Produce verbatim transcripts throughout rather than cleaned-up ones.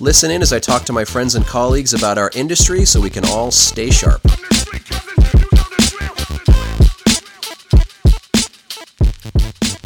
Listen in as I talk to my friends and colleagues about our industry so we can all stay sharp.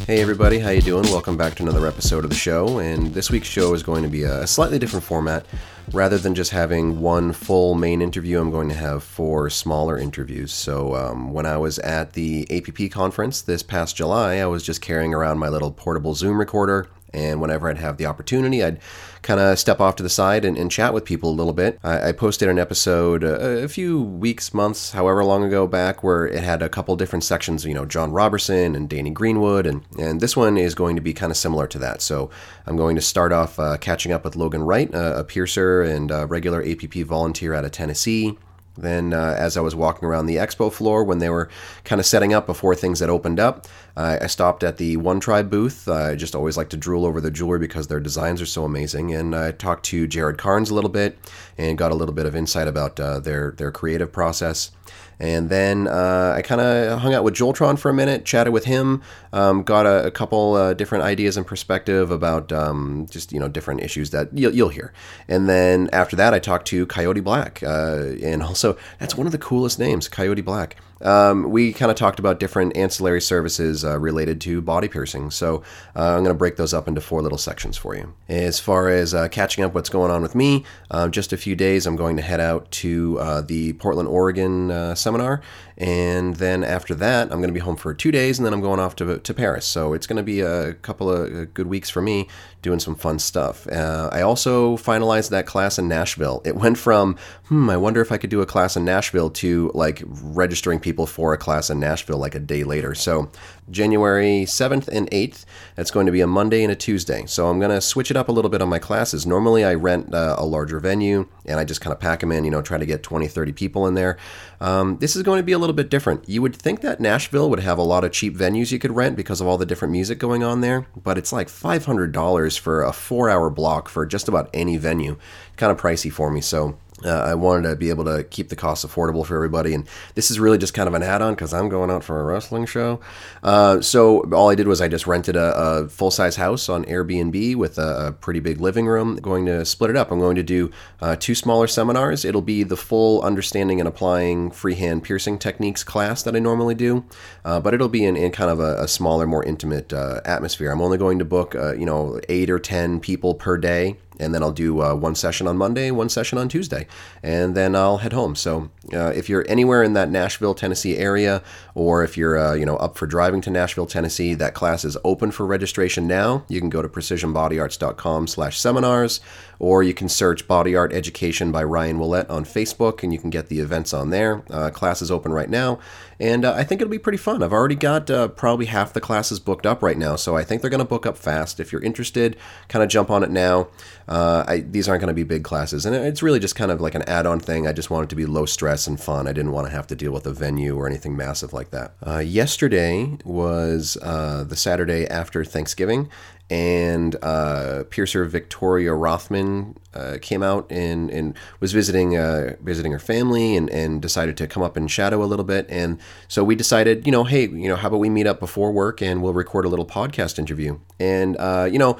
Hey everybody, how you doing? Welcome back to another episode of the show, and this week's show is going to be a slightly different format. Rather than just having one full main interview, I'm going to have four smaller interviews. So um, when I was at the A P P conference this past July, I was just carrying around my little portable Zoom recorder, and whenever I'd have the opportunity, I'd kind of step off to the side and, and chat with people a little bit. I, I posted an episode a, a few weeks, months, however long ago back, where it had a couple different sections, you know, John Robertson and Danny Greenwood, and, and this one is going to be kind of similar to that. So I'm going to start off uh, catching up with Logan Wright, uh, a piercer and a regular A P P volunteer out of Tennessee. Then uh, as I was walking around the expo floor when they were kind of setting up before things had opened up, uh, I stopped at the One Tribe booth. Uh, I just always like to drool over the jewelry because their designs are so amazing. And I talked to Jared Carnes a little bit and got a little bit of insight about uh, their, their creative process. And then uh, I kind of hung out with Joeltron for a minute, chatted with him, um, got a, a couple uh, different ideas and perspective about um, just, you know, different issues that you'll, you'll hear. And then after that, I talked to Coyote Black. Uh, and also, that's one of the coolest names, Coyote Black. Um, we kind of talked about different ancillary services uh, related to body piercing. So uh, I'm going to break those up into four little sections for you. As far as uh, catching up what's going on with me, um, just a few days I'm going to head out to uh, the Portland, Oregon uh, seminar. And then after that, I'm going to be home for two days and then I'm going off to, to Paris. So it's going to be a couple of good weeks for me doing some fun stuff. Uh, I also finalized that class in Nashville. It went from, hmm, I wonder if I could do a class in Nashville to like registering people for a class in Nashville like a day later. So January seventh and eighth, that's going to be a Monday and a Tuesday. So I'm going to switch it up a little bit on my classes. Normally I rent uh, a larger venue and I just kind of pack them in, you know, try to get twenty, thirty people in there. Um, this is going to be a little bit different. You would think that Nashville would have a lot of cheap venues you could rent because of all the different music going on there, but it's like five hundred dollars for a four hour block for just about any venue. Kind of pricey for me. So Uh, I wanted to be able to keep the costs affordable for everybody, and this is really just kind of an add-on because I'm going out for a wrestling show. Uh, so all I did was I just rented a, a full-size house on Airbnb with a, a pretty big living room. I'm going to split it up. I'm going to do uh, two smaller seminars. It'll be the full understanding and applying freehand piercing techniques class that I normally do, uh, but it'll be in, in kind of a, a smaller, more intimate uh, atmosphere. I'm only going to book uh, you know eight or ten people per day. And then I'll do uh, one session on Monday, one session on Tuesday, and then I'll head home. So uh, if you're anywhere in that Nashville, Tennessee area, or if you're uh, you know up for driving to Nashville, Tennessee, that class is open for registration now. You can go to precision body arts dot com slash seminars, or you can search Body Art Education by Ryan Ouellette on Facebook, and you can get the events on there. Uh, class is open right now, and uh, I think it'll be pretty fun. I've already got uh, probably half the classes booked up right now, so I think they're going to book up fast. If you're interested, kind of jump on it now. Uh, I, these aren't going to be big classes, and it's really just kind of like an add-on thing. I just wanted to be low stress and fun. I didn't want to have to deal with a venue or anything massive like that. Uh, yesterday was uh, the Saturday after Thanksgiving, and uh, piercer Victoria Rothman uh, came out and, and was visiting uh, visiting her family and, and decided to come up and shadow a little bit. And so we decided, you know, hey, you know, how about we meet up before work and we'll record a little podcast interview. And, uh, you know,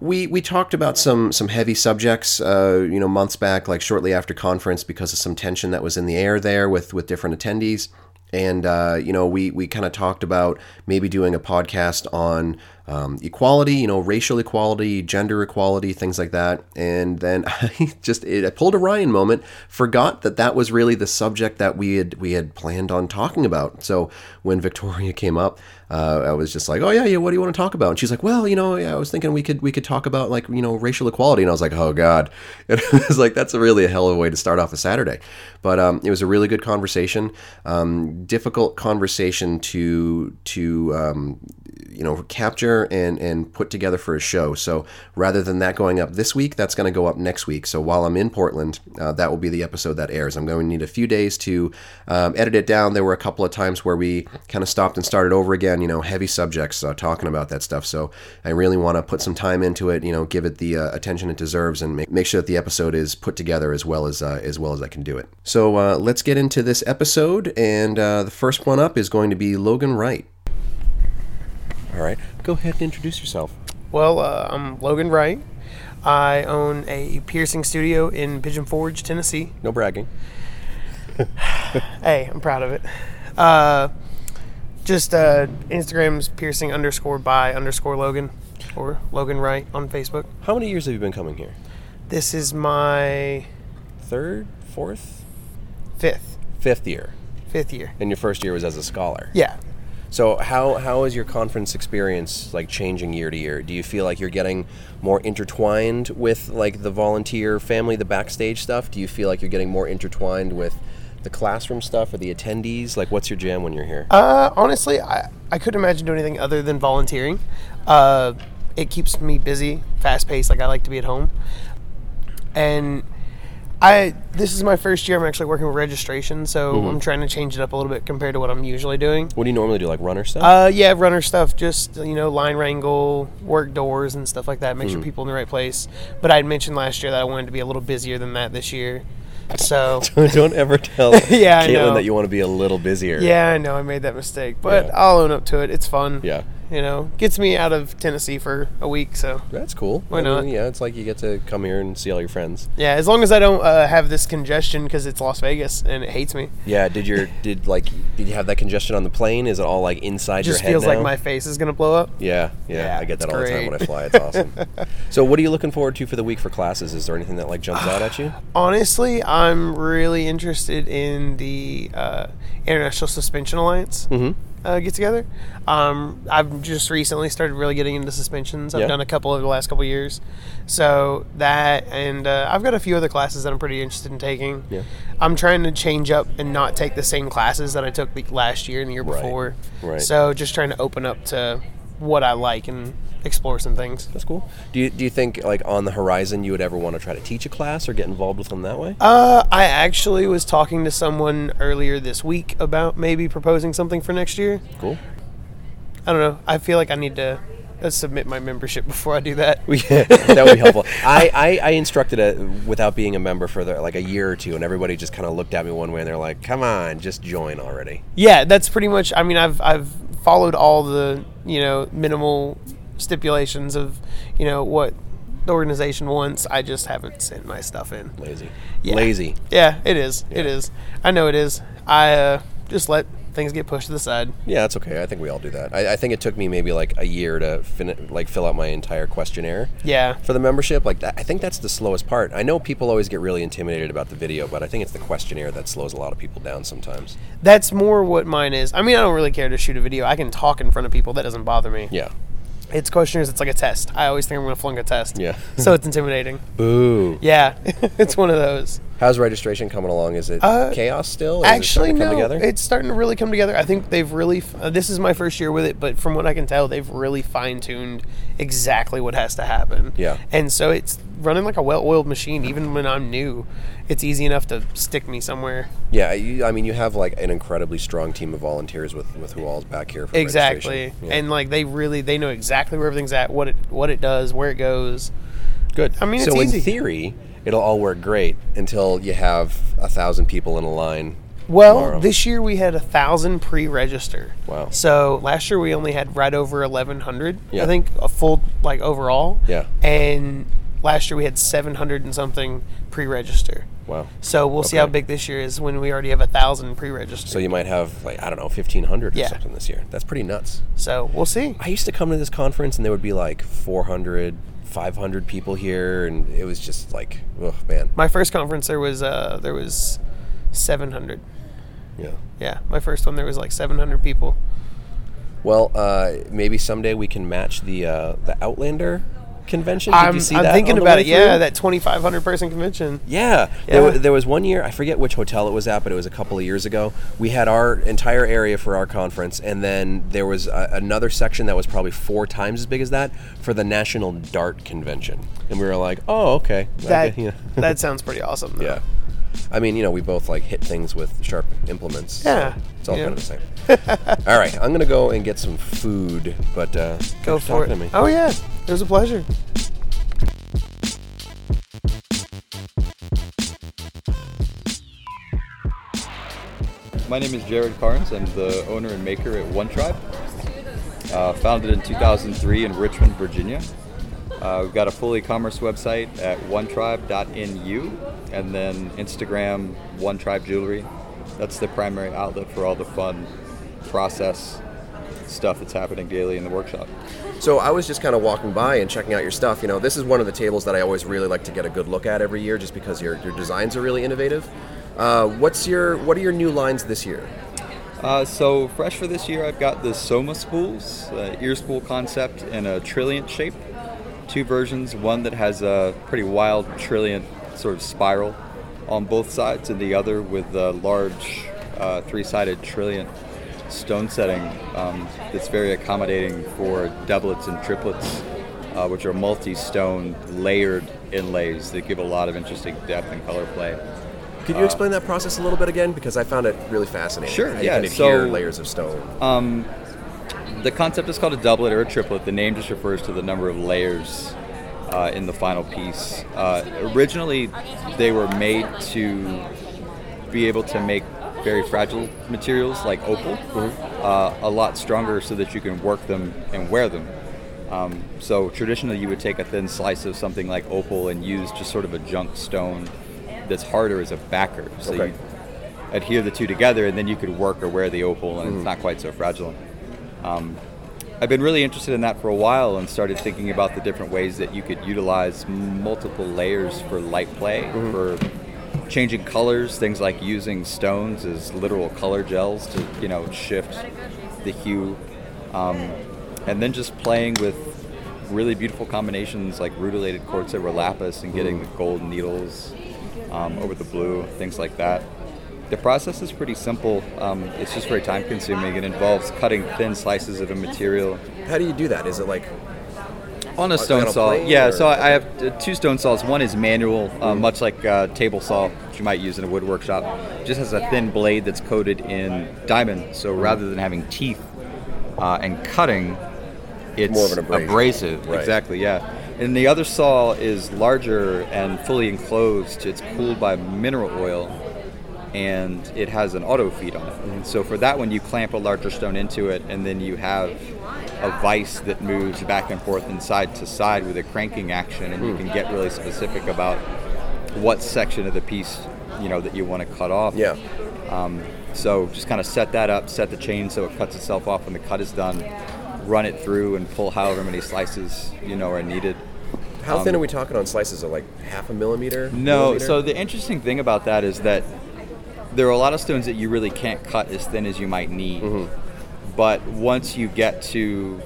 We we talked about some some heavy subjects, uh, you know, months back, like shortly after conference, because of some tension that was in the air there with, with different attendees. And, uh, you know, we, we kind of talked about maybe doing a podcast on um, equality, you know, racial equality, gender equality, things like that. And then I just it, I pulled a Ryan moment, forgot that that was really the subject that we had we had planned on talking about. So when Victoria came up, uh, I was just like, oh, yeah, yeah, what do you want to talk about? And she's like, well, you know, yeah, I was thinking we could we could talk about, like, you know, racial equality. And I was like, oh, God. And I was like, that's a really a hell of a way to start off a Saturday. But um, it was a really good conversation. Um, difficult conversation to to um, you know, capture designer and, and put together for his show. So rather than that going up this week, that's going to go up next week. So while I'm in Portland, uh, that will be the episode that airs. I'm going to need a few days to um, edit it down. There were a couple of times where we kind of stopped and started over again, you know, heavy subjects, uh, talking about that stuff. So I really want to put some time into it, you know, give it the uh, attention it deserves and make, make sure that the episode is put together as well as, uh, as well as I can do it. So uh, let's get into this episode. And uh, the first one up is going to be Logan Wright. All right. Go ahead and introduce yourself. Well, uh, I'm Logan Wright. I own a piercing studio in Pigeon Forge, Tennessee. No bragging. Hey, I'm proud of it. Uh, just uh, Instagram's piercing underscore by underscore Logan or Logan Wright on Facebook. How many years have you been coming here? This is my... Third? Fourth? Fifth. Fifth year. Fifth year. And your first year was as a scholar. Yeah. So how how is your conference experience like changing year to year? Do you feel like you're getting more intertwined with like the volunteer family, the backstage stuff? Do you feel like you're getting more intertwined with the classroom stuff or the attendees? Like what's your jam when you're here? Uh, honestly, I, I couldn't imagine doing anything other than volunteering. Uh, it keeps me busy, fast paced. Like I like to be at home. And I this is my first year I'm actually working with registration, so mm-hmm. I'm trying to change it up a little bit compared to what I'm usually doing. What do you normally do, like runner stuff? Uh, yeah, runner stuff, just, you know, line wrangle, work doors and stuff like that, make mm-hmm. sure people in the right place. But I had mentioned last year that I wanted to be a little busier than that this year, so... Don't ever tell yeah, Caitlin that you want to be a little busier. Yeah, I know, I made that mistake, but yeah. I'll own up to it, it's fun. Yeah. You know, gets me out of Tennessee for a week, so that's cool. Why not? I mean, yeah, it's like you get to come here and see all your friends. Yeah, as long as I don't uh, have this congestion because it's Las Vegas and it hates me. Yeah, did your did like did you have that congestion on the plane? Is it all like inside your head now? Just feels like my face is gonna blow up. Yeah, yeah, yeah I get that all the time when I fly. It's awesome. So, what are you looking forward to for the week for classes? Is there anything that like jumps out at you? Honestly, I'm really interested in the uh, International Suspension Alliance. Mm-hmm. Uh, get together. Um, I've just recently started really getting into suspensions. I've yeah. done a couple over the last couple of years. So that, and uh, I've got a few other classes that I'm pretty interested in taking. Yeah. I'm trying to change up and not take the same classes that I took the last year and the year before. Right. Right. So just trying to open up to what I like and explore some things. That's cool. Do you do you think like on the horizon you would ever want to try to teach a class or get involved with them that way? Uh, I actually was talking to someone earlier this week about maybe proposing something for next year. Cool. I don't know. I feel like I need to uh, submit my membership before I do that. Yeah, that would be helpful. I, I, I instructed a, without being a member for the, like a year or two, and everybody just kind of looked at me one way and they're like, "Come on, just join already." Yeah, that's pretty much. I mean, I've I've followed all the you know minimal stipulations of, you know, what the organization wants. I just haven't sent my stuff in. Lazy. Yeah. Lazy. Yeah, it is. Yeah. It is. I know it is. I uh, just let things get pushed to the side. Yeah, that's okay. I think we all do that. I, I think it took me maybe like a year to fin- like fill out my entire questionnaire. Yeah. For the membership, like that, I think that's the slowest part. I know people always get really intimidated about the video, but I think it's the questionnaire that slows a lot of people down sometimes. That's more what mine is. I mean, I don't really care to shoot a video. I can talk in front of people. That doesn't bother me. Yeah. It's questionnaires. It's like a test. I always think I'm going to flunk a test. Yeah. So it's intimidating. Boo. Yeah. It's one of those. How's registration coming along? Is it uh, chaos still? Is actually, it starting to come no. Together? It's starting to really come together. I think they've really... F- uh, this is my first year with it, but from what I can tell, they've really fine-tuned exactly what has to happen. Yeah. And so it's running like a well-oiled machine. Even when I'm new, it's easy enough to stick me somewhere. Yeah. You, I mean, you have like an incredibly strong team of volunteers with, with who all is back here for exactly. registration. Exactly. Yeah. And like they really... They know exactly where everything's at, what it what it does, where it goes. Good. I mean, it's so easy. So in theory... It'll all work great until you have a thousand people in a line. Well, tomorrow. This year we had a thousand pre-register. Wow! So last year we only had right over eleven hundred. Yeah. I think a full like overall. Yeah. And last year we had seven hundred and something pre-register. Wow! So we'll okay. see how big this year is when we already have a thousand pre-registered. So you might have like I don't know fifteen hundred or yeah. something this year. That's pretty nuts. So we'll see. I used to come to this conference and there would be like four hundred. five hundred people here, and it was just like, oh man. My first conference there was uh, there was seven hundred. Yeah. Yeah, my first one there was like seven hundred people. Well, uh, maybe someday we can match the uh, the Outlander convention? Did I'm, you see I'm that? I'm thinking about it. Through? Yeah, that twenty-five hundred person convention. Yeah. yeah. There, there was one year, I forget which hotel it was at, but it was a couple of years ago. We had our entire area for our conference, and then there was a, another section that was probably four times as big as that for the National Dart Convention. And we were like, oh, okay. That, yeah. that sounds pretty awesome, though. Yeah. I mean, you know, we both like hit things with sharp implements. Yeah. So it's all yeah. kind of the same. All right, I'm going to go and get some food, but uh, go for it. To me. Oh, yeah. It was a pleasure. My name is Jared Carnes. I'm the owner and maker at One Tribe, uh, founded in two thousand three in Richmond, Virginia. Uh, we've got a full e-commerce website at one tribe dot n u and then Instagram, One Tribe Jewelry. That's the primary outlet for all the fun process stuff that's happening daily in the workshop. So I was just kind of walking by and checking out your stuff. You know, this is one of the tables that I always really like to get a good look at every year just because your, your designs are really innovative. Uh, what's your what are your new lines this year? Uh, so fresh for this year, I've got the Soma spools, uh, ear spool concept in a trilliant shape. Two versions, one that has a pretty wild trilliant sort of spiral on both sides, and the other with a large uh, three-sided trilliant stone setting um, that's very accommodating for doublets and triplets, uh, which are multi-stone layered inlays that give a lot of interesting depth and color play. Could you uh, explain that process a little bit again? Because I found it really fascinating. Sure, yeah. You so, adhere layers of stone. Um, The concept is called a doublet or a triplet. The name just refers to the number of layers uh, in the final piece. Uh, originally, they were made to be able to make very fragile materials like opal, uh, a lot stronger so that you can work them and wear them. Um, so traditionally, you would take a thin slice of something like opal and use just sort of a junk stone that's harder as a backer. So okay. you adhere the two together, and then you could work or wear the opal, and mm. it's not quite so fragile. Um, I've been really interested in that for a while and started thinking about the different ways that you could utilize multiple layers for light play, mm-hmm. for changing colors, things like using stones as literal color gels to, you know, shift the hue, um, and then just playing with really beautiful combinations like rutilated quartz over lapis and getting mm-hmm. the gold needles um, over the blue, things like that. The process is pretty simple. Um, it's just very time consuming. It involves cutting thin slices of a material. How do you do that? Is it like on a stone saw? Yeah, or? So I have two stone saws. One is manual, uh, much like a table saw that you might use in a wood workshop. It just has a thin blade that's coated in diamond. So rather than having teeth uh, and cutting, it's more of an abrasive. abrasive. Right. Exactly, yeah. And the other saw is larger and fully enclosed. It's cooled by mineral oil. And it has an auto feed on it. And so for that one, you clamp a larger stone into it, and then you have a vise that moves back and forth and side to side with a cranking action, and you can get really specific about what section of the piece, you know, that you want to cut off. Yeah. Um, so just kind of set that up, set the chain so it cuts itself off when the cut is done, run it through and pull however many slices, you know, are needed. How um, thin are we talking on slices? Of like half a millimeter? No, millimeter? So the interesting thing about that is that there are a lot of stones that you really can't cut as thin as you might need. Mm-hmm. But once you get to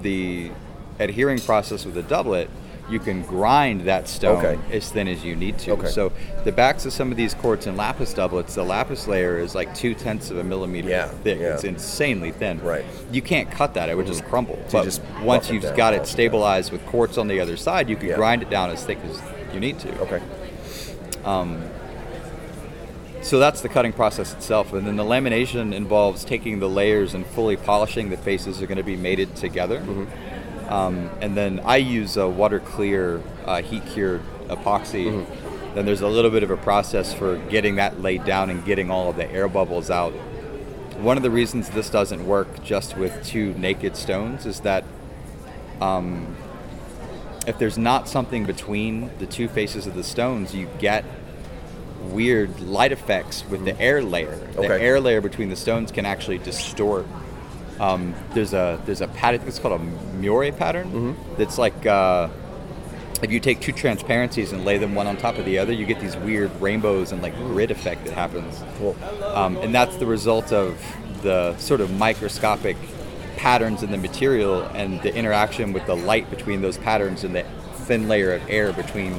the adhering process with a doublet, you can grind that stone okay. as thin as you need to. Okay. So the backs of some of these quartz and lapis doublets, the lapis layer is like two-tenths of a millimeter yeah, thick. Yeah. It's insanely thin. Right. You can't cut that. It would mm-hmm. just crumble. So but you just once you've down, got it stabilized down. With quartz on the other side, you can yeah. grind it down as thick as you need to. Okay. Um, So that's the cutting process itself. And then the lamination involves taking the layers and fully polishing. The faces are going to be mated together. Mm-hmm. Um, and then I use a water clear, uh, heat cured epoxy. Mm-hmm. Then there's a little bit of a process for getting that laid down and getting all of the air bubbles out. One of the reasons this doesn't work just with two naked stones is that um, if there's not something between the two faces of the stones, you get weird light effects with the air layer. The okay. air layer between the stones can actually distort. Um, there's a there's a pattern that's called a Murray pattern. Mm-hmm. That's like uh, if you take two transparencies and lay them one on top of the other, you get these weird rainbows and like grid effect that happens. Cool. Um, and that's the result of the sort of microscopic patterns in the material and the interaction with the light between those patterns and the thin layer of air between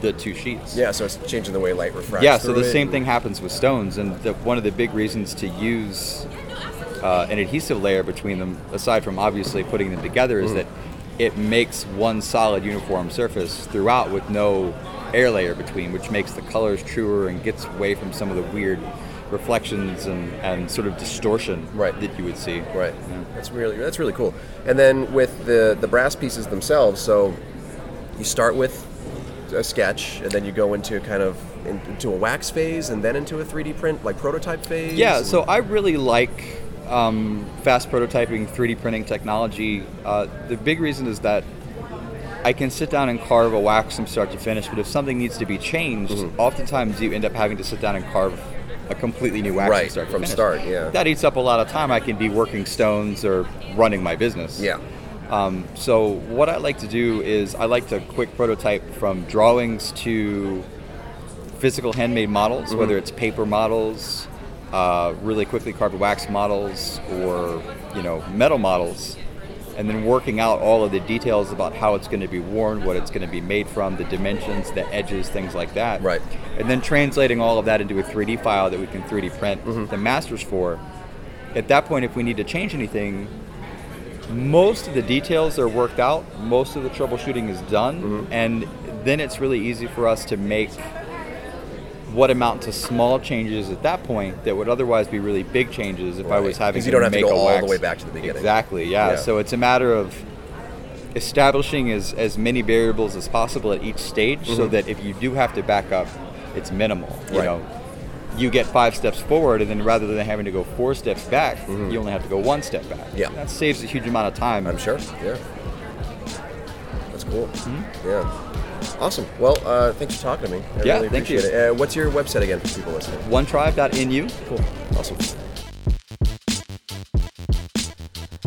the two sheets. Yeah, so it's changing the way light refracts. Yeah, so the it. same thing happens with stones, and the, one of the big reasons to use uh, an adhesive layer between them, aside from obviously putting them together, is mm. that it makes one solid uniform surface throughout with no air layer between, which makes the colors truer and gets away from some of the weird reflections and, and sort of distortion right. that you would see. Right. Yeah. That's really that's really cool. And then with the, the brass pieces themselves, so you start with a sketch, and then you go into kind of in, into a wax phase, and then into a three D print, like prototype phase? Yeah, so I really like um, fast prototyping, three D printing technology. Uh, the big reason is that I can sit down and carve a wax from start to finish, but if something needs to be changed, mm-hmm. oftentimes you end up having to sit down and carve a completely new wax right, from start to from finish. start, yeah. That eats up a lot of time. I can be working stones or running my business. Yeah. Um, so what I like to do is I like to quick prototype from drawings to physical handmade models, mm-hmm. whether it's paper models, uh, really quickly carved wax models, or you know metal models, and then working out all of the details about how it's going to be worn, what it's going to be made from, the dimensions, the edges, things like that. Right. And then translating all of that into a three D file that we can three D print mm-hmm. the masters for. At that point, if we need to change anything, most of the details are worked out, most of the troubleshooting is done, mm-hmm. and then it's really easy for us to make what amount to small changes at that point that would otherwise be really big changes if right. I was having to make a wax. Because you don't have to go all wax. the way back to the beginning. Exactly, yeah. yeah. So it's a matter of establishing as, as many variables as possible at each stage mm-hmm. so that if you do have to back up, it's minimal, you right. know. You get five steps forward, and then rather than having to go four steps back, mm-hmm. you only have to go one step back. Yeah, that saves a huge amount of time. I'm sure. Yeah, that's cool. Mm-hmm. Yeah, awesome. Well, uh, thanks for talking to me. I yeah, really thank you. Uh, what's your website again for people listening? one tribe dot N U. Cool. Awesome.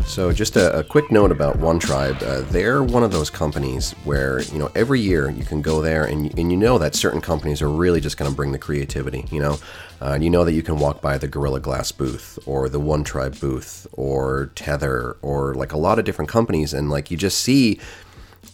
So just a, a quick note about One Tribe. Uh, they're one of those companies where, you know, every year you can go there and, and you know that certain companies are really just going to bring the creativity, you know. Uh, and you know that you can walk by the Gorilla Glass booth or the One Tribe booth or Tether or like a lot of different companies. And like you just see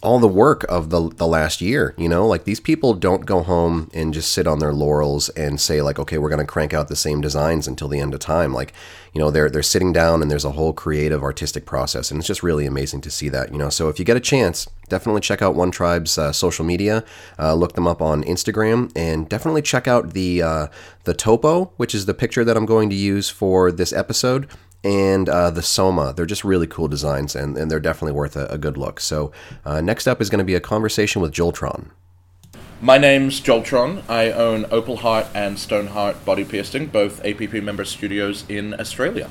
all the work of the the last year, you know, like these people don't go home and just sit on their laurels and say like, okay, we're going to crank out the same designs until the end of time. Like, you know, they're, they're sitting down and there's a whole creative artistic process, and it's just really amazing to see that, you know. So if you get a chance, definitely check out One Tribe's uh, social media, uh, look them up on Instagram, and definitely check out the, uh, the topo, which is the picture that I'm going to use for this episode. And uh, the Soma, they're just really cool designs, and, and they're definitely worth a, a good look. So uh, next up is going to be a conversation with Joeltron. My name's Joeltron. I own Opal Heart and Stoneheart Body Piercing, both A P P member studios in Australia.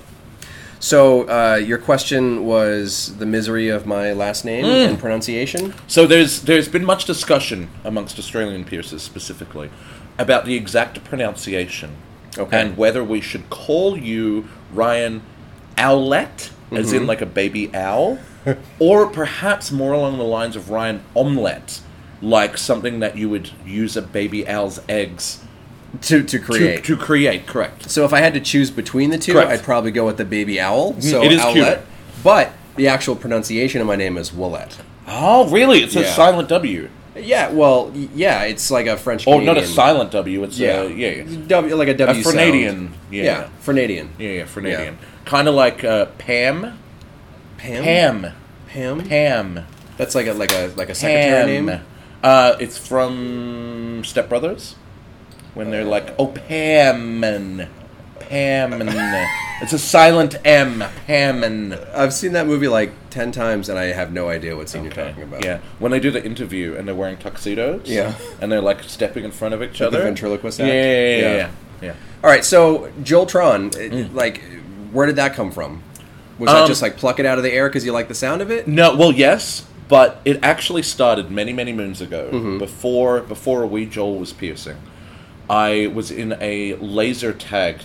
So uh, your question was the misery of my last name mm. and pronunciation? So there's there's been much discussion amongst Australian piercers specifically about the exact pronunciation okay. and whether we should call you Ryan Ouellette, as mm-hmm. in like a baby owl, or perhaps more along the lines of Ryan Omelette, like something that you would use a baby owl's eggs to to create. To, to create, correct. So if I had to choose between the two, correct. I'd probably go with the baby owl, mm-hmm. so it is Ouellette. But the actual pronunciation of my name is Ouellette. Oh, really? It's yeah. a silent W. Yeah, well, yeah, it's like a French. Oh, not a silent W. It's yeah, a, yeah, yeah. W, like a W. A Frenadian, yeah. yeah, Frenadian, yeah, yeah, Frenadian. Yeah. Kind of like uh, Pam. Pam. Pam. Pam. Pam. That's like a like a like a secretary Pam. name. Uh, it's from Step Brothers, when they're like, oh, Pam. Pam. It's a silent M. Pam. I've seen that movie like ten times, and I have no idea what scene okay. you're talking about. Yeah, when they do the interview and they're wearing tuxedos. Yeah, and they're like stepping in front of each other. The ventriloquist act. Yeah, yeah, yeah. yeah. yeah. yeah. All right, so Joeltron, mm. like, where did that come from? Was um, that just like pluck it out of the air because you like the sound of it? No, well, yes, but it actually started many, many moons ago. Mm-hmm. Before before a wee Joel was piercing, I was in a laser tag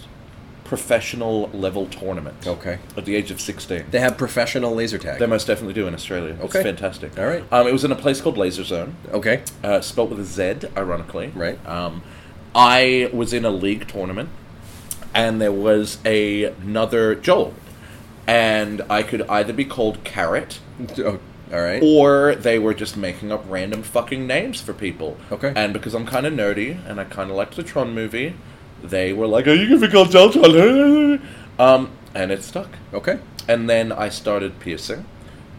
professional level tournament. Okay. At the age of sixteen. They have professional laser tag. They most definitely do in Australia. Okay. It's fantastic. All right. Um, it was in a place called Laser Zone. Okay. Uh, spelled with a Z, ironically. Right. Um, I was in a league tournament, and there was a, another Joel. and I could either be called Carrot. Oh, all right. Or they were just making up random fucking names for people. Okay. And because I'm kind of nerdy and I kind of liked the Tron movie, they were like, "Oh, you can be called Joeltron." Um, and it stuck. Okay. And then I started piercing,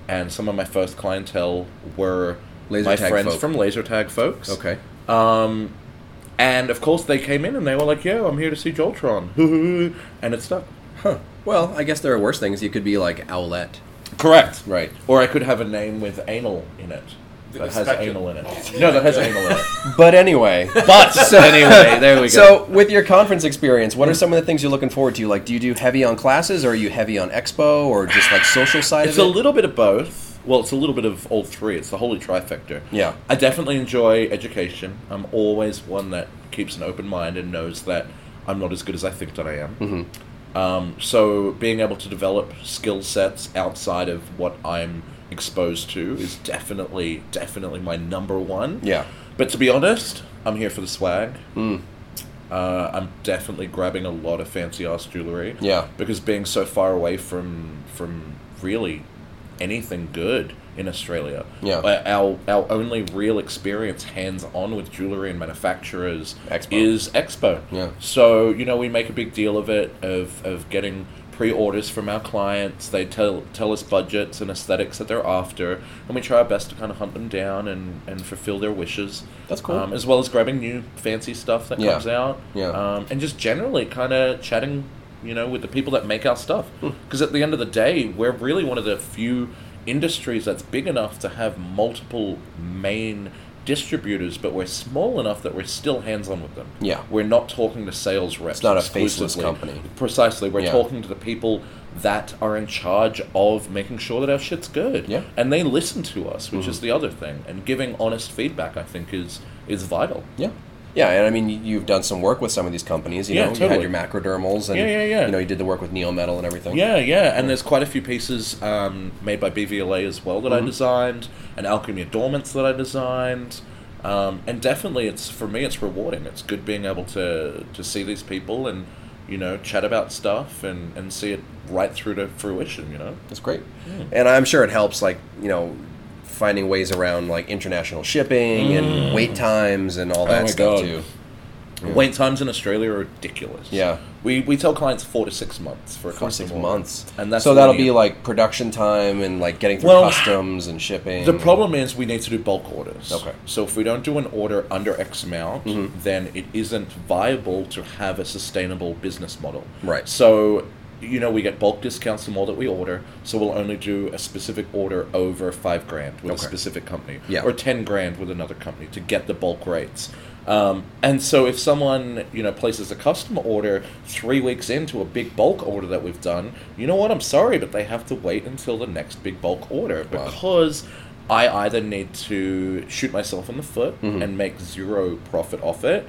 and some of my first clientele were laser my tag friends folk. from Laser Tag folks. Okay. Um, and of course they came in and they were like, "Yeah, I'm here to see Joeltron," and it stuck. Huh. Well, I guess there are worse things. You could be like Ouellette. Correct. Right. Or I could have a name with anal in it. That has anal in it. No, that has anal in it. But anyway. But so, anyway, there we go. So, with your conference experience, what are some of the things you're looking forward to? Like, do you do heavy on classes, or are you heavy on expo, or just like social side it's of it? It's a little bit of both. Well, it's a little bit of all three. It's the holy trifecta. Yeah. I definitely enjoy education. I'm always one that keeps an open mind and knows that I'm not as good as I think that I am. Mm-hmm. Um, so, being able to develop skill sets outside of what I'm exposed to is definitely, definitely my number one. Yeah. But to be honest, I'm here for the swag. Mm. Uh, I'm definitely grabbing a lot of fancy ass jewelry. Yeah. Because being so far away from from really anything good in Australia, yeah, our our only real experience hands on with jewelry and manufacturers Expo. is Expo. Yeah. So you know we make a big deal of it of of getting pre-orders from our clients. They tell tell us budgets and aesthetics that they're after, and we try our best to kind of hunt them down and, and fulfill their wishes. That's cool. Um, as well as grabbing new fancy stuff that yeah. comes out. Yeah. Um, and just generally kind of chatting, you know, with the people that make our stuff. Because at the end of the day, we're really one of the few industries that's big enough to have multiple main distributors, but we're small enough that we're still hands-on with them. Yeah. We're not talking to sales reps. It's not a faceless company. Precisely. We're yeah. talking to the people that are in charge of making sure that our shit's good. Yeah. And they listen to us, which mm-hmm. is the other thing. And giving honest feedback, I think, is is vital. Yeah. Yeah, and I mean, you've done some work with some of these companies. You yeah, know, totally. You had your macrodermals, and yeah, yeah, yeah. you know, you did the work with Neo Metal and everything. Yeah, yeah, and there's quite a few pieces um, made by B V L A as well that mm-hmm. I designed, and Alchemy Adornments that I designed, um, and definitely, it's for me, it's rewarding. It's good being able to to see these people and you know chat about stuff and, and see it right through to fruition. You know, that's great, yeah. and I'm sure it helps. Like you know. finding ways around like international shipping mm. and wait times and all that oh stuff God. too. Yeah. Wait times in Australia are ridiculous. Yeah, we we tell clients four to six months for a four customer. Six months, and that's so that'll be like production time and like getting through well, customs and shipping. The problem and... is we need to do bulk orders. Okay, so if we don't do an order under X amount, mm-hmm. then it isn't viable to have a sustainable business model. Right. So. You know, we get bulk discounts the more that we order, so we'll only do a specific order over five grand with okay. a specific company, yeah. or ten grand with another company to get the bulk rates. Um, and so, if someone you know places a custom order three weeks into a big bulk order that we've done, you know what? I'm sorry, but they have to wait until the next big bulk order wow. because I either need to shoot myself in the foot mm-hmm. and make zero profit off it.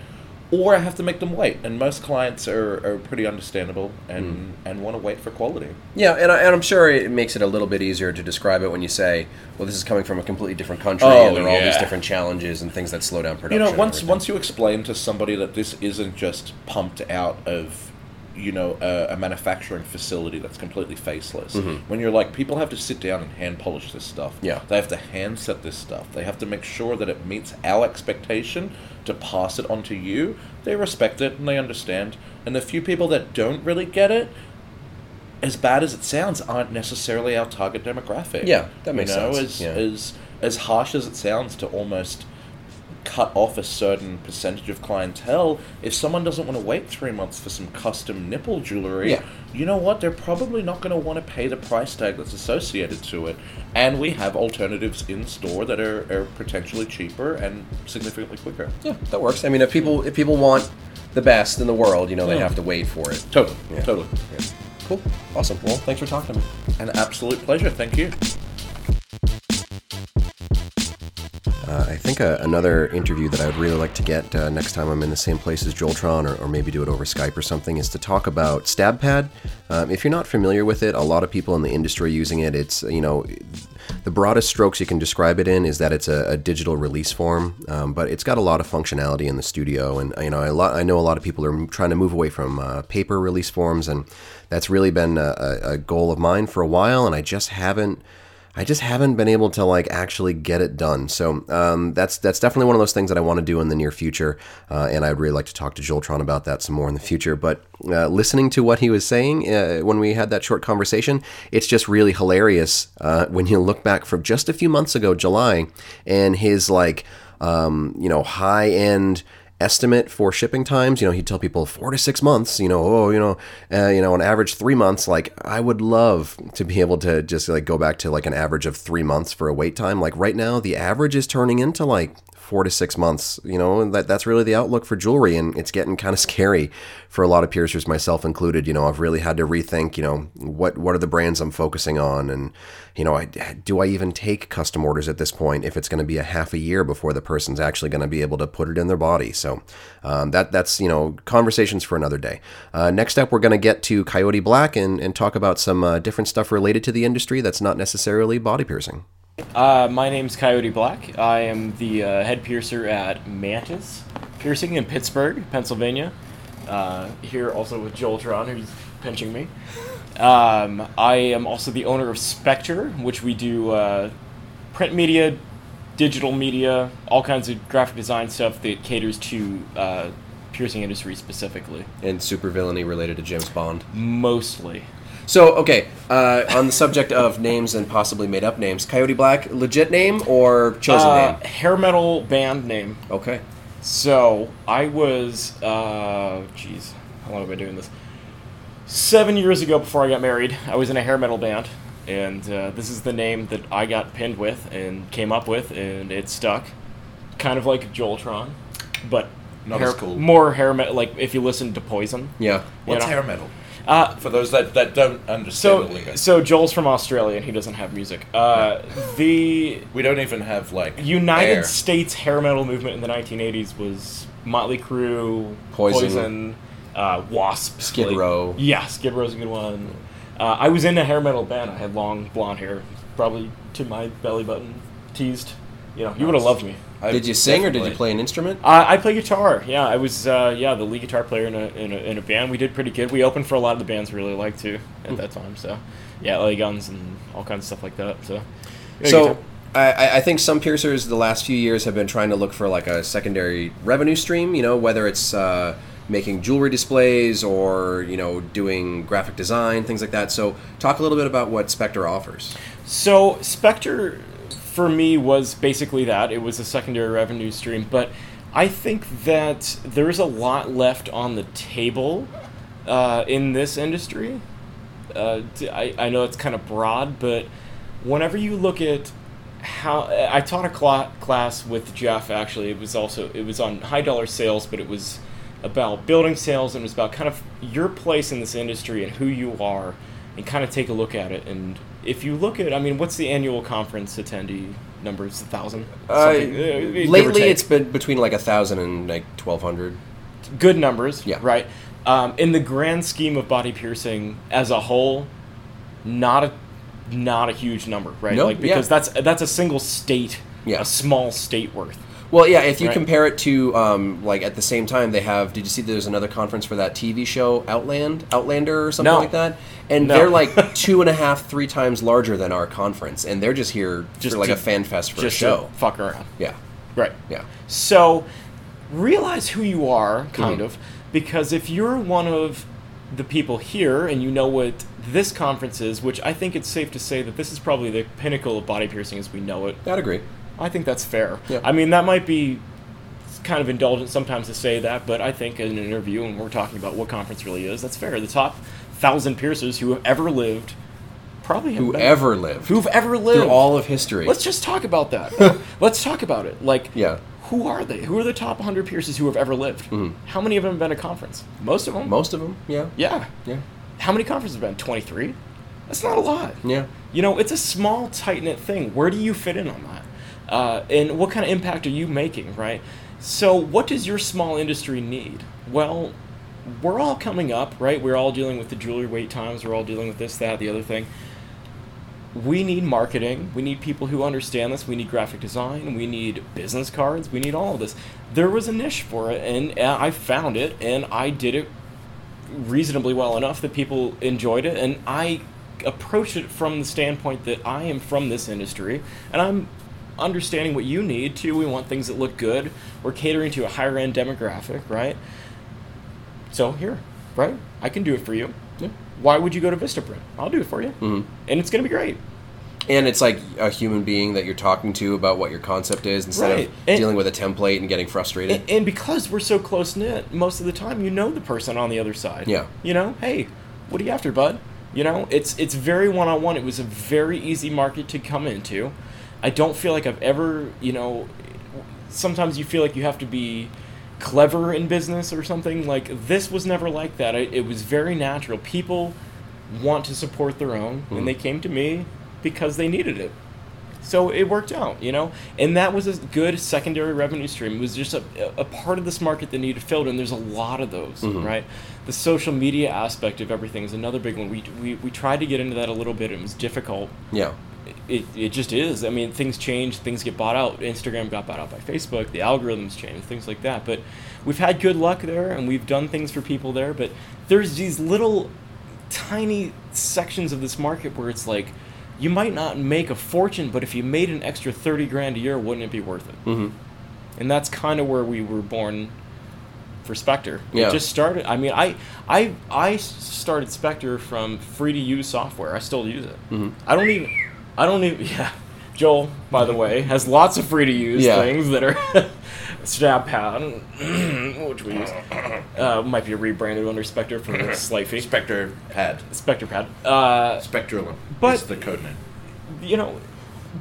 Or I have to make them wait, and most clients are, are pretty understandable and, mm. and want to wait for quality. Yeah, and, I, and I'm sure it makes it a little bit easier to describe it when you say, well, this is coming from a completely different country, oh, and there are yeah. all these different challenges and things that slow down production. You know, once once you explain to somebody that this isn't just pumped out of, you know, a, a manufacturing facility that's completely faceless, mm-hmm. when you're like, people have to sit down and hand polish this stuff. Yeah. They have to hand set this stuff. They have to make sure that it meets our expectation to pass it on to you. They respect it and they understand. And the few people that don't really get it, as bad as it sounds, aren't necessarily our target demographic. Yeah, that makes you know, sense. As, yeah. as, as harsh as it sounds to almost cut off a certain percentage of clientele, if someone doesn't want to wait three months for some custom nipple jewelry, yeah. you know what, they're probably not going to want to pay the price tag that's associated to it. And we have alternatives in store that are, are potentially cheaper and significantly quicker. Yeah, that works. I mean, if people if people want the best in the world, you know, they yeah. have to wait for it. Totally, yeah. totally. Yeah. Cool. Awesome. Well, thanks for talking to me. An absolute pleasure. Thank you. Uh, I think uh, another interview that I would really like to get uh, next time I'm in the same place as Joeltron, or, or maybe do it over Skype or something, is to talk about StabPad. Um, if you're not familiar with it, a lot of people in the industry are using it. It's, you know, The broadest strokes you can describe it in is that it's a, a digital release form, um, but it's got a lot of functionality in the studio. And you know, I, lo- I know a lot of people are trying to move away from uh, paper release forms, and that's really been a, a goal of mine for a while. And I just haven't. I just haven't been able to like actually get it done. So um, that's that's definitely one of those things that I want to do in the near future, uh, and I'd really like to talk to Joeltron about that some more in the future. But uh, listening to what he was saying uh, when we had that short conversation, it's just really hilarious uh, when you look back from just a few months ago, July, and his like um, you know high-end estimate for shipping times. You know, he'd tell people four to six months. You know, oh, you know, uh, you know, on average three months. Like, I would love to be able to just like go back to like an average of three months for a wait time. Like right now, the average is turning into like four to six months. You know, and that that's really the outlook for jewelry, and it's getting kind of scary for a lot of piercers, myself included. You know, I've really had to rethink. You know, what what are the brands I'm focusing on, and you know, I, do I even take custom orders at this point if it's going to be a half a year before the person's actually going to be able to put it in their body? So So um, that that's, you know, conversations for another day. Uh, next up, we're going to get to Coyote Black and, and talk about some uh, different stuff related to the industry that's not necessarily body piercing. Uh, my name's Coyote Black. I am the uh, head piercer at Mantis Piercing in Pittsburgh, Pennsylvania. Uh, here also with Joeltron, who's pinching me. Um, I am also the owner of Spectre, which we do uh, print media, digital media, all kinds of graphic design stuff that caters to uh, piercing industry specifically. And supervillainy related to James Bond? Mostly. So, okay, uh, on the subject of names and possibly made-up names, Coyote Black, legit name or chosen uh, name? Hair metal band name. Okay. So, I was, jeez, uh, how long have I been doing this? Seven years ago before I got married, I was in a hair metal band. And uh, this is the name that I got pinned with and came up with, and it stuck. Kind of like Joeltron, but not hair, as cool. More hair metal, like if you listen to Poison. Yeah. What's know? hair metal? Uh, For those that, that don't understand the lingo. So Joel's from Australia, and he doesn't have music. Uh, the We don't even have, like, United air. States hair metal movement in the nineteen eighties was Mötley Crüe, Poison, Poison uh, Wasp. Skid like, Row. Yeah, Skid Row's a good one. Uh, I was in a hair metal band. I had long blonde hair, probably to my belly button, teased. You know, you would have loved me. I did you sing definitely. Or did you play an instrument? Uh, I play guitar. Yeah, I was uh, yeah the lead guitar player in a, in a in a band. We did pretty good. We opened for a lot of the bands we really liked too at mm. that time. So yeah, L A Guns and all kinds of stuff like that. So so I, I think some piercers the last few years have been trying to look for like a secondary revenue stream. You know, whether it's uh, making jewelry displays or, you know, doing graphic design, things like that. So talk a little bit about what Spectre offers. So Spectre, for me, was basically that. It was a secondary revenue stream. But I think that there's a lot left on the table uh, in this industry. Uh, I, I know it's kind of broad, but whenever you look at how... I taught a cl- class with Jeff, actually. It was also... It was on high dollar sales, but it was about building sales, and it's about kind of your place in this industry and who you are, and kind of take a look at it. And if you look at, I mean, what's the annual conference attendee number? It's a thousand? Uh, lately it's been between like a thousand and like twelve hundred. Good numbers, yeah. Right? Um, in the grand scheme of body piercing as a whole, not a not a huge number, right? No, like because yeah. that's that's a single state, yeah. a small state worth. Well, yeah, if you right. compare it to, um, like, at the same time, they have, did you see there's another conference for that T V show, Outland, Outlander or something no. like that? And no. they're, like, two and a half, three times larger than our conference, and they're just here just for, like, to, a fan fest for just a show. To fuck around. Yeah. Right. Yeah. So, realize who you are, kind mm-hmm. of, because if you're one of the people here, and you know what this conference is, which I think it's safe to say that this is probably the pinnacle of body piercing as we know it. I'd agree. I think that's fair. Yeah. I mean, that might be kind of indulgent sometimes to say that, but I think in an interview, when we're talking about what conference really is, that's fair. The top thousand piercers who have ever lived probably have who been, ever lived. Who've ever lived. Through all of history. Let's just talk about that. Let's talk about it. Like, yeah. who are they? Who are the top one hundred piercers who have ever lived? Mm-hmm. How many of them have been to conference? Most of them. Most of them, yeah. Yeah. Yeah. How many conferences have been? twenty-three? That's not a lot. Yeah. You know, it's a small, tight-knit thing. Where do you fit in on that? Uh, and what kind of impact are you making, right? So what does your small industry need? Well, we're all coming up, right? We're all dealing with the jewelry wait times. We're all dealing with this, that, the other thing. we need marketing, we need people who understand this, we need graphic design, we need business cards, we need all of this. There was a niche for it, and, and I found it, and I did it reasonably well enough that people enjoyed it, and I approached it from the standpoint that I am from this industry, and I'm understanding what you need, too. We want things that look good. We're catering to a higher-end demographic, right? So, here, right? I can do it for you. Yeah. Why would you go to Vistaprint? I'll do it for you. Mm-hmm. And it's going to be great. And it's like a human being that you're talking to about what your concept is instead right. of and, dealing with a template and getting frustrated. And, and because we're so close-knit, most of the time you know the person on the other side. Yeah. You know, hey, what are you after, bud? You know, it's it's very one-on-one. It was a very easy market to come into. I don't feel like I've ever, you know, sometimes you feel like you have to be clever in business or something. Like, this was never like that. I, it was very natural. People want to support their own, mm-hmm. and they came to me because they needed it. So it worked out, you know? And that was a good secondary revenue stream. It was just a, a part of this market that needed filled, and there's a lot of those, mm-hmm. right? The social media aspect of everything is another big one. We, we, we tried to get into that a little bit, and it was difficult. Yeah. It it just is. I mean, things change. Things get bought out. Instagram got bought out by Facebook. The algorithms change. Things like that. But we've had good luck there, and we've done things for people there. But there's these little tiny sections of this market where it's like, you might not make a fortune, but if you made an extra thirty grand a year, wouldn't it be worth it? Mm-hmm. And that's kind of where we were born for Spectre. Yeah. It just started. I mean, I I I started Spectre from free-to-use software. I still use it. Mm-hmm. I don't even... I don't even, yeah, Joel, by the way, has lots of free-to-use yeah. things that are StabPad, which we use. Uh, might be rebranded under Spectre for the Sliffy. Spectre Pad. Spectre Pad. Uh, Spectralum is the code name. You know,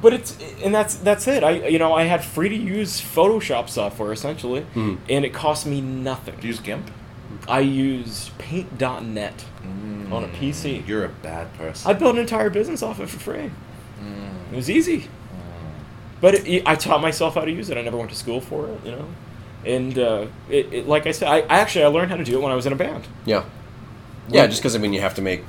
but it's, and that's that's it. I You know, I had free-to-use Photoshop software, essentially, mm-hmm. and it cost me nothing. Do you use GIMP? I use paint dot net mm, on a P C. You're a bad person. I built an entire business off it for free. Mm. It was easy, but it, it, I taught myself how to use it. I never went to school for it, you know. And uh, it, it, like I said, I actually I learned how to do it when I was in a band. Yeah, yeah. Like, just because I mean, you have to make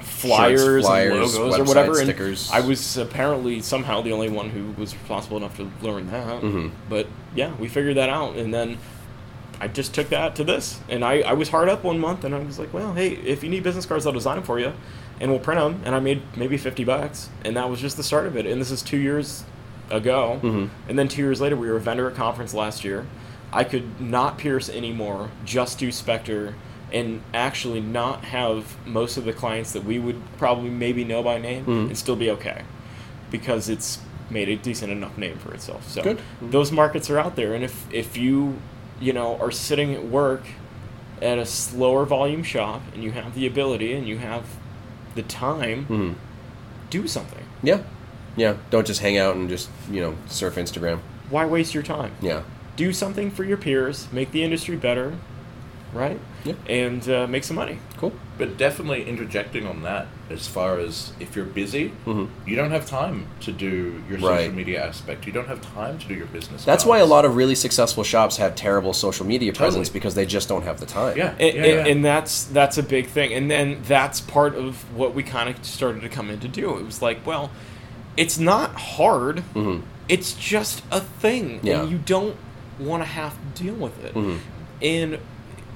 flyers, shirts, flyers and logos, website, or whatever. And stickers. I was apparently somehow the only one who was responsible enough to learn that. Mm-hmm. But yeah, we figured that out, and then I just took that to this. And I, I was hard up one month, and I was like, well, hey, if you need business cards, I'll design them for you. And we'll print them, and I made maybe fifty bucks, and that was just the start of it. And this is two years ago, mm-hmm. and then two years later, we were a vendor at conference last year. I could not pierce anymore, just do Spectre, and actually not have most of the clients that we would probably maybe know by name, mm-hmm. and still be okay, because it's made a decent enough name for itself. So Good. Those markets are out there, and if if you you know are sitting at work at a slower volume shop, and you have the ability, and you have the time, mm-hmm. do something. Yeah. Yeah. Don't just hang out and just, you know, surf Instagram. Why waste your time? Yeah. Do something for your peers. Make the industry better, right? Yeah. And uh, make some money. Cool. But definitely interjecting on that, as far as if you're busy, mm-hmm. you don't have time to do your social right. media aspect. You don't have time to do your business. That's why a lot of really successful shops have terrible social media totally. presence, because they just don't have the time. Yeah, and, yeah, and, yeah. and that's that's a big thing. And then that's part of what we kind of started to come in to do. It was like, well, it's not hard. Mm-hmm. It's just a thing. Yeah. And you don't want to have to deal with it. Mm-hmm. And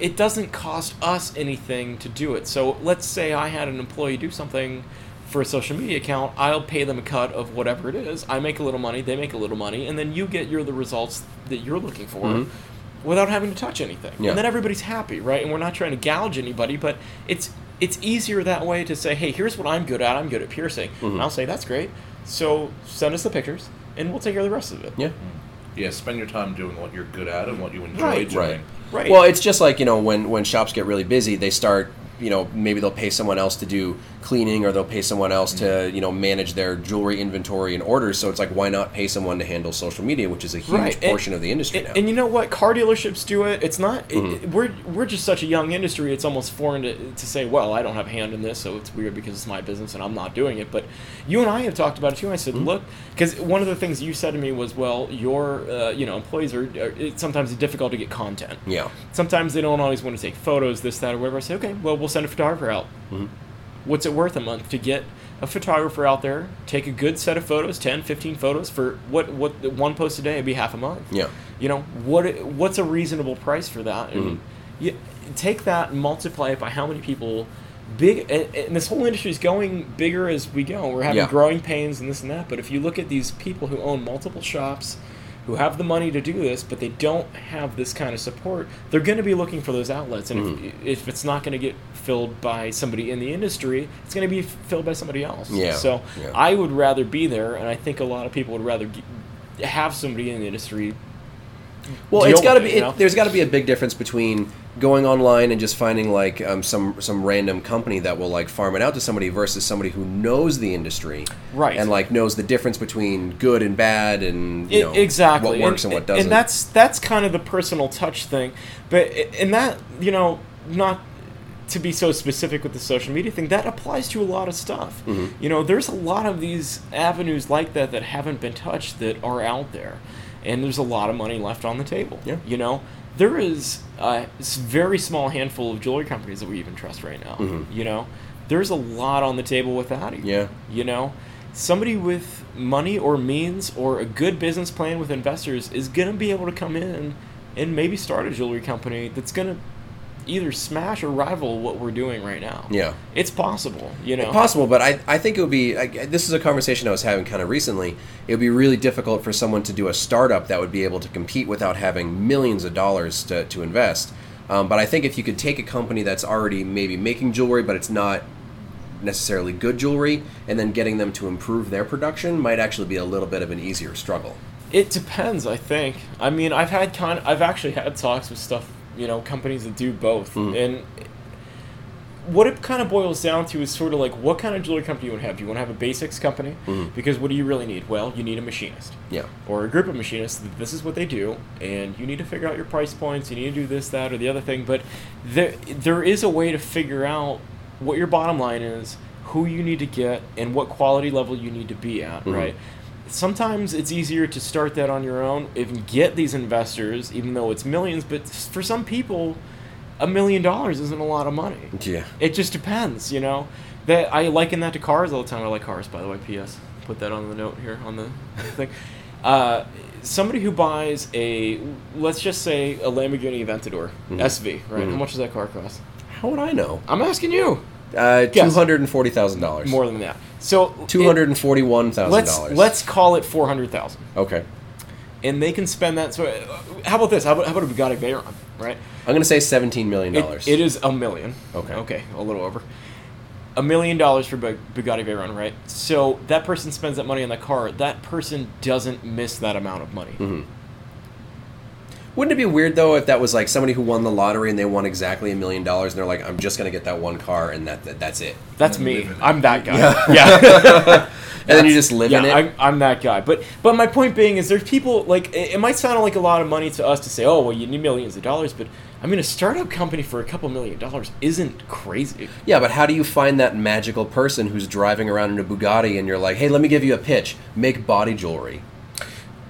it doesn't cost us anything to do it. So let's say I had an employee do something for a social media account. I'll pay them a cut of whatever it is. I make a little money, they make a little money, and then you get your the results that you're looking for mm-hmm. without having to touch anything. Yeah. And then everybody's happy, right? And we're not trying to gouge anybody, but it's it's easier that way to say, hey, here's what I'm good at. I'm good at piercing. Mm-hmm. And I'll say, that's great. So send us the pictures, and we'll take care of the rest of it. Yeah. Yeah, spend your time doing what you're good at and what you enjoy right, doing. Right. Right. Well, it's just like, you know, when, when shops get really busy, they start, you know, maybe they'll pay someone else to do cleaning, or they'll pay someone else mm-hmm. to, you know, manage their jewelry inventory and orders. So it's like, why not pay someone to handle social media, which is a huge right. portion and, of the industry and, now. And you know what? Car dealerships do it. It's not, mm-hmm. it, we're we're just such a young industry, it's almost foreign to, to say, well, I don't have a hand in this, so it's weird because it's my business and I'm not doing it. But you and I have talked about it too. I said, mm-hmm. look, because one of the things you said to me was, well, your, uh, you know, employees are, are it's sometimes difficult to get content. Yeah. Sometimes they don't always want to take photos, this, that, or whatever. I say, okay, well, we'll send a photographer out. Mm-hmm. What's it worth a month to get a photographer out there, take a good set of photos, ten, fifteen photos for what what one post a day would be half a month. Yeah. You know, what what's a reasonable price for that? And mm-hmm. you take that and multiply it by how many people big and, and this whole industry is going bigger as we go. We're having yeah. growing pains and this and that, but if you look at these people who own multiple shops, who have the money to do this, but they don't have this kind of support, they're going to be looking for those outlets. And mm. if, if it's not going to get filled by somebody in the industry, it's going to be filled by somebody else. Yeah. So yeah. I would rather be there, and I think a lot of people would rather have somebody in the industry. Well, it's got to be. It, you know? it, there's got to be a big difference between going online and just finding like um, some some random company that will like farm it out to somebody versus somebody who knows the industry, right? And like knows the difference between good and bad, and you it, know exactly what works and, and what doesn't. And that's that's kind of the personal touch thing. But and that you know not to be so specific with the social media thing, that applies to a lot of stuff. Mm-hmm. You know, there's a lot of these avenues like that that haven't been touched that are out there. And there's a lot of money left on the table. Yeah. You know, there is a very small handful of jewelry companies that we even trust right now. Mm-hmm. You know, there's a lot on the table with that. Even, yeah. You know, somebody with money or means or a good business plan with investors is going to be able to come in and maybe start a jewelry company that's going to either smash or rival what we're doing right now. Yeah. It's possible, you know. It's possible, but I I think it would be, I, this is a conversation I was having kind of recently, it would be really difficult for someone to do a startup that would be able to compete without having millions of dollars to, to invest. Um, but I think if you could take a company that's already maybe making jewelry, but it's not necessarily good jewelry, and then getting them to improve their production might actually be a little bit of an easier struggle. It depends, I think. I mean, I've had kind of, I've actually had talks with stuff you know, companies that do both. Mm. And what it kind of boils down to is sort of like what kind of jewelry company you want to have. Do you want to have a basics company? Mm. Because what do you really need? Well, you need a machinist. Yeah. Or a group of machinists. This is what they do. And you need to figure out your price points. You need to do this, that, or the other thing. But there, there is a way to figure out what your bottom line is, who you need to get, and what quality level you need to be at, mm-hmm. right? Sometimes it's easier to start that on your own and get these investors, even though it's millions. But for some people, a million dollars isn't a lot of money. Yeah. It just depends, you know. That I liken that to cars all the time. I like cars, by the way, P S Put that on the note here on the thing. Uh, somebody who buys a, let's just say, a Lamborghini Aventador, mm-hmm. S V, right? Mm-hmm. How much does that car cost? How would I know? I'm asking you. Uh, two hundred forty thousand dollars. More than that. So two hundred forty-one thousand dollars. Let's, let's call it four hundred thousand dollars. Okay. And they can spend that. So how about this? How about, how about a Bugatti Veyron, right? I'm going to say seventeen million dollars. It, it is a million. Okay. Okay, a little over. A million dollars for Bugatti Veyron, right? So that person spends that money on the car. That person doesn't miss that amount of money. Mm-hmm. Wouldn't it be weird, though, if that was like somebody who won the lottery and they won exactly a million dollars and they're like, I'm just going to get that one car and that, that that's it. That's me. I'm that guy. Yeah. yeah. and then you just live yeah, in it. I'm, I'm that guy. But but my point being is there's people, like, it, it might sound like a lot of money to us to say, oh, well, you need millions of dollars, but I mean, a startup company for a couple million dollars isn't crazy. Yeah, but how do you find that magical person who's driving around in a Bugatti and you're like, hey, let me give you a pitch. Make body jewelry.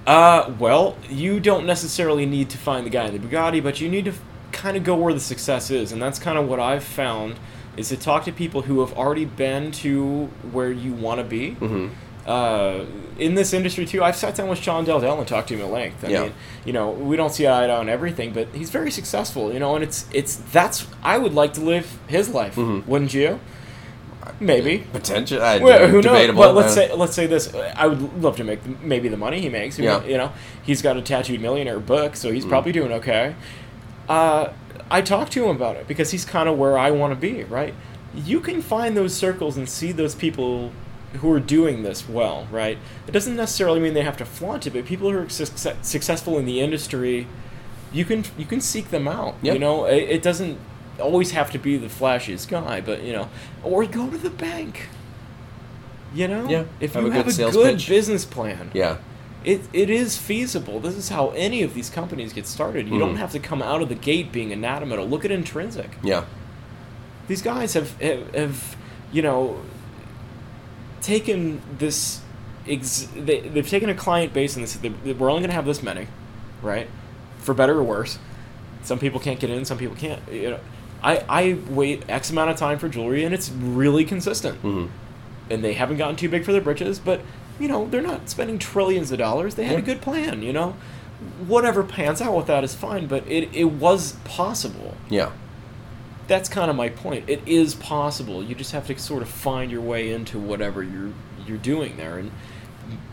Uh, well, you don't necessarily need to find the guy in the Bugatti, but you need to f- kind of go where the success is, and that's kind of what I've found, is to talk to people who have already been to where you want to be. Mm-hmm. Uh, in this industry, too, I've sat down with Sean DelDell and talked to him at length. I yeah. mean, you know, we don't see eye to eye on everything, but he's very successful, you know, and it's, it's, that's, I would like to live his life, mm-hmm. wouldn't you? Maybe potential. I, well, who debatable, knows? But let's say let's say this. I would love to make the, maybe the money he makes. Yeah. You know, he's got a Tattooed Millionaire book, so he's mm. probably doing okay. Uh, I talked to him about it because he's kind of where I want to be. Right? You can find those circles and see those people who are doing this well. Right? It doesn't necessarily mean they have to flaunt it, but people who are su- successful in the industry, you can you can seek them out. Yep. You know, it, it doesn't always have to be the flashiest guy, but you know, or go to the bank. You know, yeah, if you have a good, have a good business plan, yeah, it it is feasible. This is how any of these companies get started. You mm-hmm. don't have to come out of the gate being anathema. Look at Intrinsic. Yeah, these guys have have, have you know taken this. Ex- they they've taken a client base, and this we're only going to have this many, right? For better or worse, some people can't get in, some people can't. You know. I, I wait X amount of time for jewelry, and it's really consistent. Mm-hmm. and they haven't gotten too big for their britches, but, you know, they're not spending trillions of dollars. They had yeah. a good plan, you know? Whatever pans out with that is fine, but it, it was possible. Yeah. That's kind of my point. It is possible. You just have to sort of find your way into whatever you're, you're doing there and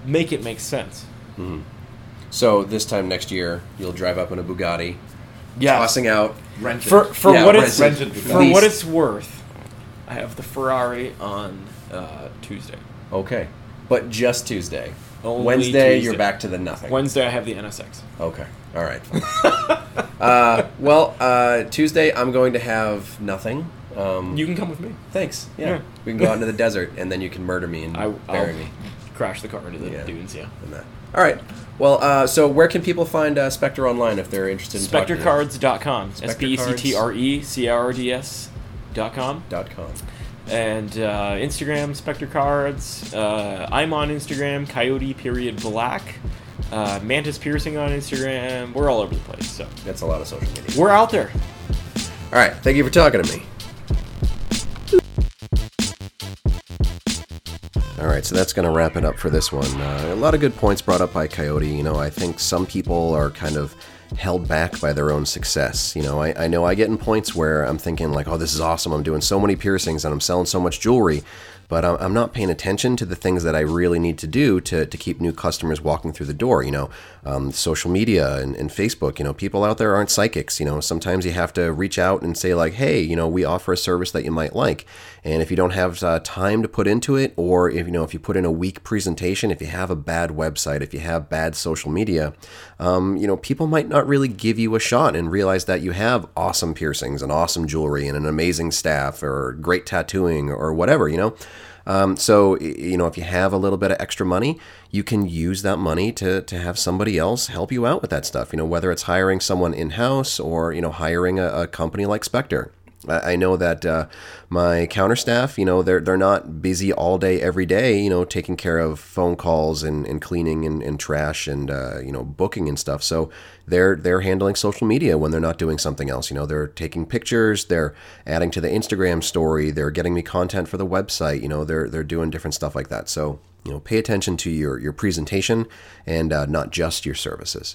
make it make sense. Mm-hmm. So this time next year, you'll drive up in a Bugatti, yes. tossing out... Rented. For, for, yeah, what it's, for what it's worth, I have the Ferrari on uh, Tuesday. Okay. But just Tuesday. Only Wednesday, Tuesday. You're back to the nothing. Wednesday, I have the N S X. Okay. All right. uh, well, uh, Tuesday, I'm going to have nothing. Um, you can come with me. Thanks. Yeah. yeah. We can go out into the desert, and then you can murder me and I, bury I'll me. Crash the car into the yeah. dunes, yeah. And that. All right. Well, uh, so where can people find uh, Spectre online if they're interested in Spectre talking to Spectre cards dot com. S P E C T R E C R D S dot com. Dot com. And uh, Instagram, Spectre Cards. Uh, I'm on Instagram, Coyote period Black. Uh, Mantis Piercing on Instagram. We're all over the place. So that's a lot of social media. We're out there. All right. Thank you for talking to me. All right, so that's going to wrap it up for this one. Uh, a lot of good points brought up by Coyote. You know, I think some people are kind of held back by their own success. You know, I, I know I get in points where I'm thinking like, oh, this is awesome. I'm doing so many piercings and I'm selling so much jewelry, but I'm, I'm not paying attention to the things that I really need to do to, to keep new customers walking through the door. You know, um, social media and, and Facebook, you know, people out there aren't psychics. You know, sometimes you have to reach out and say like, hey, you know, we offer a service that you might like. And if you don't have uh, time to put into it, or if you know if you put in a weak presentation, if you have a bad website, if you have bad social media, um, you know people might not really give you a shot and realize that you have awesome piercings and awesome jewelry and an amazing staff or great tattooing or whatever, you know. Um, so, you know, if you have a little bit of extra money, you can use that money to, to have somebody else help you out with that stuff, you know, whether it's hiring someone in-house or, you know, hiring a, a company like Spectre. I know that uh, my counter staff, you know, they're they're not busy all day every day, you know, taking care of phone calls and, and cleaning and, and trash and, uh, you know, booking and stuff. So they're they're handling social media when they're not doing something else. You know, they're taking pictures, they're adding to the Instagram story, they're getting me content for the website. You know, they're they're doing different stuff like that. So, you know, pay attention to your, your presentation and uh, not just your services.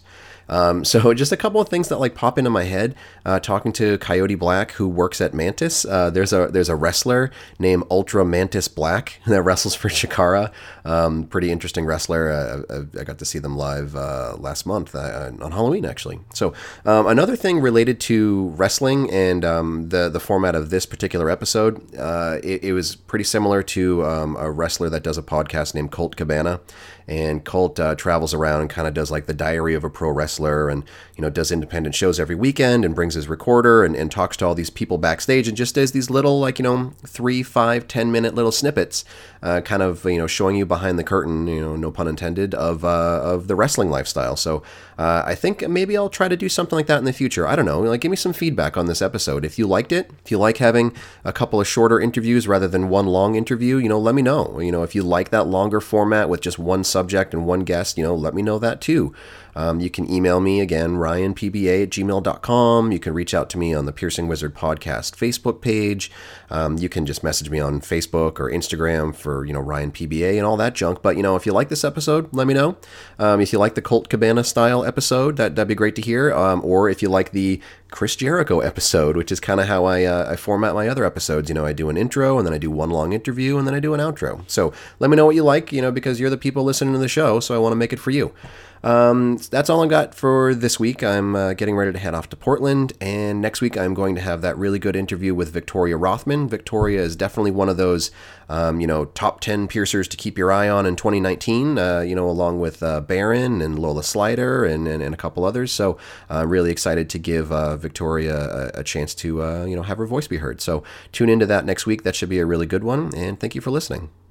Um, so just a couple of things that like pop into my head, uh, talking to Coyote Black, who works at Mantis. Uh, there's a, there's a wrestler named Ultra Mantis Black that wrestles for Chikara. Um, pretty interesting wrestler. I, I, I got to see them live, uh, last month uh, on Halloween actually. So, um, another thing related to wrestling and, um, the, the format of this particular episode, uh, it, it was pretty similar to, um, a wrestler that does a podcast named Colt Cabana. And Colt uh, travels around and kind of does like the diary of a pro wrestler and, you know, does independent shows every weekend and brings his recorder and, and talks to all these people backstage and just does these little like, you know, three, five, ten minute little snippets, uh, kind of, you know, showing you behind the curtain, you know, no pun intended, of uh, of the wrestling lifestyle. So uh, I think maybe I'll try to do something like that in the future. I don't know. Like, give me some feedback on this episode. If you liked it, if you like having a couple of shorter interviews rather than one long interview, you know, let me know. You know, if you like that longer format with just one subject and one guest, you know, let me know that too. Um, you can email me again, ryan p b a at gmail dot com. You can reach out to me on the Piercing Wizard Podcast Facebook page. Um, you can just message me on Facebook or Instagram for, you know, Ryan P B A and all that junk. But, you know, if you like this episode, let me know. Um, if you like the Colt Cabana style episode, that, that'd be great to hear. Um, or if you like the Chris Jericho episode, which is kind of how I, uh, I format my other episodes. You know, I do an intro and then I do one long interview and then I do an outro. So let me know what you like, you know, because you're the people listening to the show. So I want to make it for you. Um, that's all I got for this week. I'm uh, getting ready to head off to Portland, and next week I'm going to have that really good interview with Victoria Rothman. Victoria is definitely one of those, um, you know, top ten piercers to keep your eye on in twenty nineteen, uh, you know, along with uh, Baron and Lola Slider and, and, and a couple others. So I'm uh, really excited to give uh, Victoria a, a chance to, uh, you know, have her voice be heard. So tune into that next week. That should be a really good one, and thank you for listening.